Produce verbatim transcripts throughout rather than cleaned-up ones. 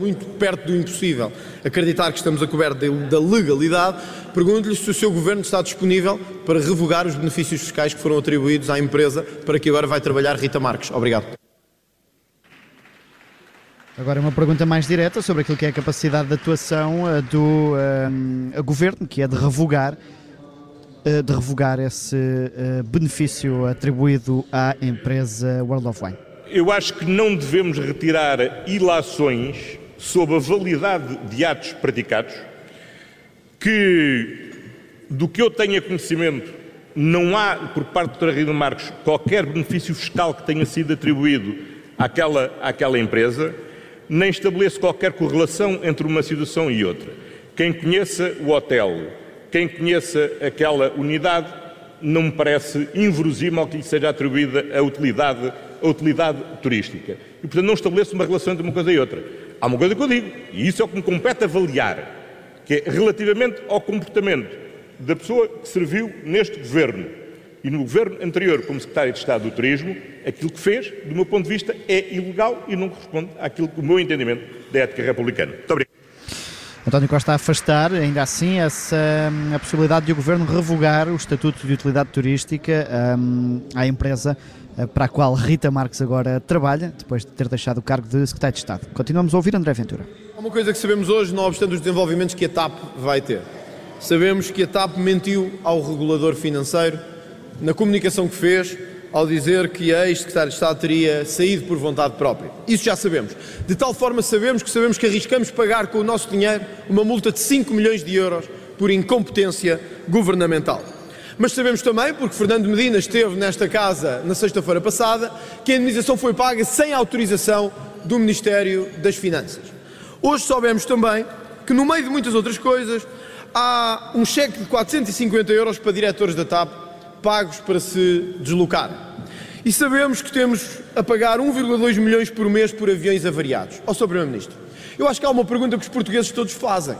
muito perto do impossível, acreditar que estamos a coberto da legalidade, pergunto-lhe se o seu Governo está disponível para revogar os benefícios fiscais que foram atribuídos à empresa para que agora vai trabalhar Rita Marques. Obrigado. Agora uma pergunta mais direta sobre aquilo que é a capacidade de atuação do um, Governo, que é de revogar, de revogar esse benefício atribuído à empresa World of Wine. Eu acho que não devemos retirar ilações sobre a validade de atos praticados, que, do que eu tenha conhecimento, não há, por parte do doutor Raimundo Marcos, qualquer benefício fiscal que tenha sido atribuído àquela, àquela empresa, nem estabeleço qualquer correlação entre uma situação e outra. Quem conheça o hotel, quem conheça aquela unidade, não me parece inverosímil que lhe seja atribuída a utilidade, a utilidade turística. E, portanto, não estabeleço uma relação entre uma coisa e outra. Há uma coisa que eu digo, e isso é o que me compete avaliar, que é relativamente ao comportamento da pessoa que serviu neste Governo e no Governo anterior como Secretário de Estado do Turismo, aquilo que fez, do meu ponto de vista, é ilegal e não corresponde àquilo que o meu entendimento da ética republicana. Muito obrigado. António Costa a afastar, ainda assim, essa, a possibilidade de o Governo revogar o Estatuto de Utilidade Turística um, à empresa para a qual Rita Marques agora trabalha, depois de ter deixado o cargo de Secretário de Estado. Continuamos a ouvir André Ventura. Há uma coisa que sabemos hoje, não obstante os desenvolvimentos que a TAP vai ter. Sabemos que a TAP mentiu ao regulador financeiro na comunicação que fez, ao dizer que a ex-secretária de Estado teria saído por vontade própria. Isso já sabemos. De tal forma sabemos que sabemos que arriscamos pagar com o nosso dinheiro uma multa de cinco milhões de euros por incompetência governamental. Mas sabemos também, porque Fernando Medina esteve nesta casa na sexta-feira passada, que a indenização foi paga sem autorização do Ministério das Finanças. Hoje soubemos também que, no meio de muitas outras coisas, há um cheque de quatrocentos e cinquenta euros para diretores da TAP pagos para se deslocarem. E sabemos que temos a pagar um vírgula dois milhões por mês por aviões avariados. Ó senhor Primeiro-Ministro, eu acho que há uma pergunta que os portugueses todos fazem.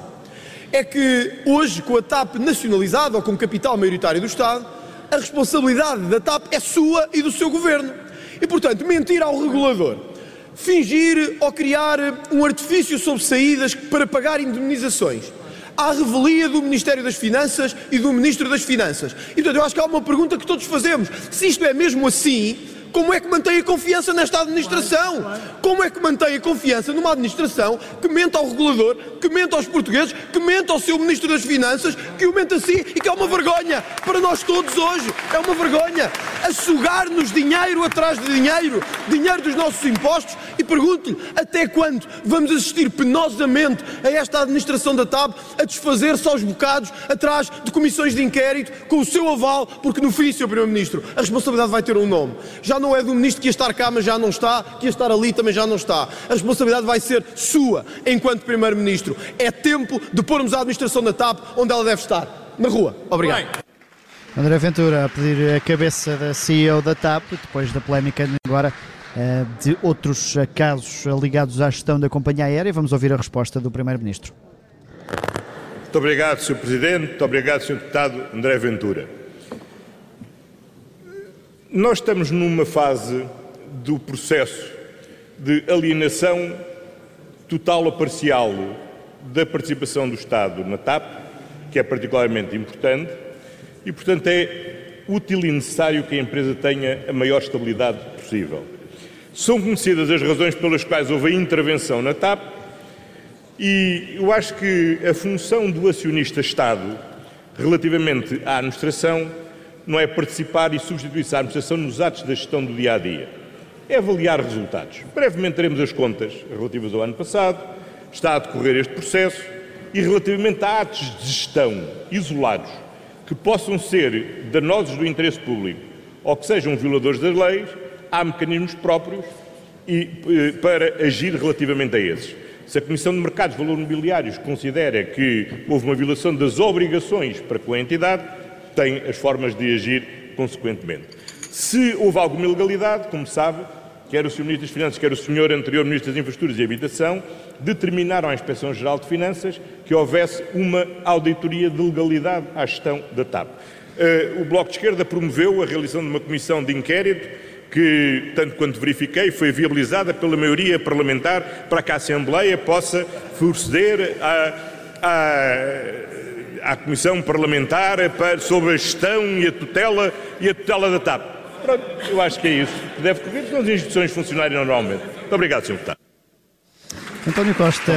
É que hoje, com a TAP nacionalizada ou com capital maioritário do Estado, a responsabilidade da TAP é sua e do seu Governo. E, portanto, mentir ao regulador, fingir ou criar um artifício sobre saídas para pagar indemnizações, à revelia do Ministério das Finanças e do Ministro das Finanças. E, portanto, eu acho que há uma pergunta que todos fazemos. Se isto é mesmo assim, como é que mantém a confiança nesta administração? Como é que mantém a confiança numa administração que mente ao regulador, que mente aos portugueses, que mente ao seu Ministro das Finanças, que o mente a si e que é uma vergonha para nós todos hoje? É uma vergonha a sugar-nos dinheiro atrás de dinheiro, dinheiro dos nossos impostos, e pergunto-lhe até quando vamos assistir penosamente a esta administração da TAP a desfazer-se aos bocados atrás de comissões de inquérito com o seu aval, porque no fim, senhor Primeiro-Ministro, a responsabilidade vai ter um nome. Já não é do Ministro que ia estar cá, mas já não está, que ia estar ali, também já não está. A responsabilidade vai ser sua, enquanto Primeiro-Ministro. É tempo de pormos a administração da TAP onde ela deve estar, na rua. Obrigado. Bem. André Ventura a pedir a cabeça da C E O da TAP, depois da polémica agora de outros casos ligados à gestão da companhia aérea. Vamos ouvir a resposta do Primeiro-Ministro. Muito obrigado, senhor Presidente. Muito obrigado, senhor Deputado André Ventura. Nós estamos numa fase do processo de alienação total ou parcial da participação do Estado na TAP, que é particularmente importante, e, portanto, é útil e necessário que a empresa tenha a maior estabilidade possível. São conhecidas as razões pelas quais houve a intervenção na TAP e eu acho que a função do acionista-Estado relativamente à administração não é participar e substituir-se à administração nos atos da gestão do dia-a-dia. É avaliar resultados. Brevemente teremos as contas relativas ao ano passado, está a decorrer este processo e relativamente a atos de gestão isolados que possam ser danosos do interesse público ou que sejam violadores das leis, há mecanismos próprios e, para agir relativamente a esses. Se a Comissão de Mercados e Valores Mobiliários considera que houve uma violação das obrigações para com a entidade, tem as formas de agir consequentemente. Se houve alguma ilegalidade, como sabe, quer o senhor Ministro das Finanças, quer o senhor anterior Ministro das Infraestruturas e Habitação, determinaram à Inspeção-Geral de Finanças que houvesse uma auditoria de legalidade à gestão da TAP. Uh, o Bloco de Esquerda promoveu a realização de uma comissão de inquérito que, tanto quanto verifiquei, foi viabilizada pela maioria parlamentar para que a Assembleia possa proceder à, à, à Comissão Parlamentar para, sobre a gestão e a tutela, e a tutela da TAP. Pronto, eu acho que é isso que deve correr, são as instituições funcionarem normalmente. Muito obrigado, senhor Deputado. António Costa,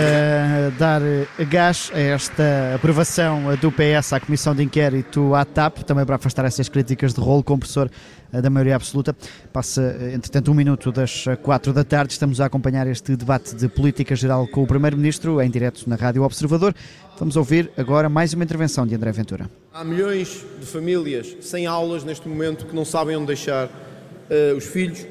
dar gás a esta aprovação do P S à Comissão de Inquérito à TAP, também para afastar essas críticas de rolo compressor da maioria absoluta. Passa, entretanto, um minuto das quatro da tarde. Estamos a acompanhar este debate de política geral com o Primeiro-Ministro, em direto na Rádio Observador. Vamos ouvir agora mais uma intervenção de André Ventura. Há milhões de famílias sem aulas neste momento que não sabem onde deixar uh, os filhos.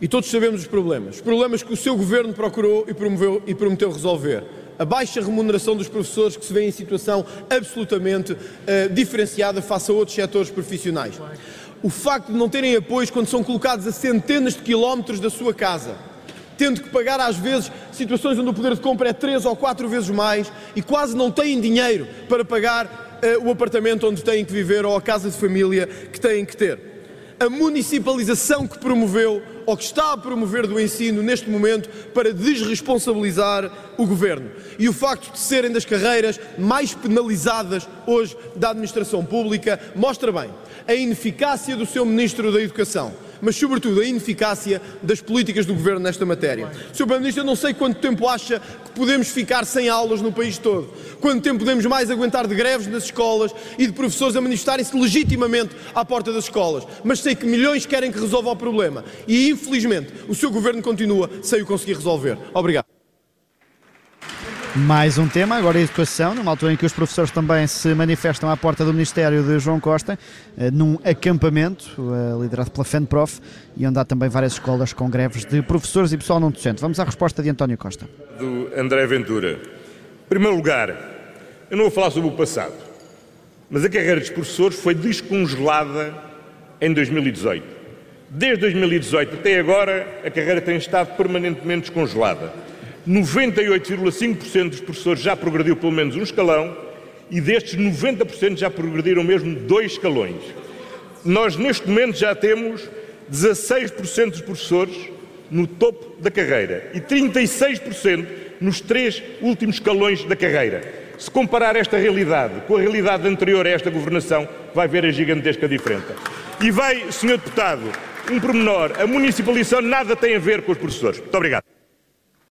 E todos sabemos os problemas, os problemas que o seu Governo procurou e, promoveu, e prometeu resolver. A baixa remuneração dos professores que se vê em situação absolutamente uh, diferenciada face a outros setores profissionais. O facto de não terem apoios quando são colocados a centenas de quilómetros da sua casa, tendo que pagar às vezes situações onde o poder de compra é três ou quatro vezes mais e quase não têm dinheiro para pagar uh, o apartamento onde têm que viver ou a casa de família que têm que ter. A municipalização que promoveu ou que está a promover do ensino neste momento para desresponsabilizar o Governo. E o facto de serem das carreiras mais penalizadas hoje da administração pública mostra bem a ineficácia do seu Ministro da Educação, mas sobretudo a ineficácia das políticas do Governo nesta matéria. senhor Primeiro-Ministro, eu não sei quanto tempo acha que podemos ficar sem aulas no país todo, quanto tempo podemos mais aguentar de greves nas escolas e de professores a manifestarem-se legitimamente à porta das escolas, mas sei que milhões querem que resolva o problema e, infelizmente, o seu Governo continua sem o conseguir resolver. Obrigado. Mais um tema, agora a educação, numa altura em que os professores também se manifestam à porta do Ministério de João Costa, num acampamento liderado pela FENPROF, e onde há também várias escolas com greves de professores e pessoal não docente. Vamos à resposta de António Costa. Do André Ventura. Em primeiro lugar, eu não vou falar sobre o passado, mas a carreira dos professores foi descongelada em dois mil e dezoito. Desde dois mil e dezoito até agora, a carreira tem estado permanentemente descongelada. noventa e oito vírgula cinco por cento dos professores já progrediu pelo menos um escalão e destes noventa por cento já progrediram mesmo dois escalões. Nós neste momento já temos dezasseis por cento dos professores no topo da carreira e trinta e seis por cento nos três últimos escalões da carreira. Se comparar esta realidade com a realidade anterior a esta governação, vai ver a gigantesca diferença. E vai, senhor Deputado, um pormenor, a municipalização nada tem a ver com os professores. Muito obrigado.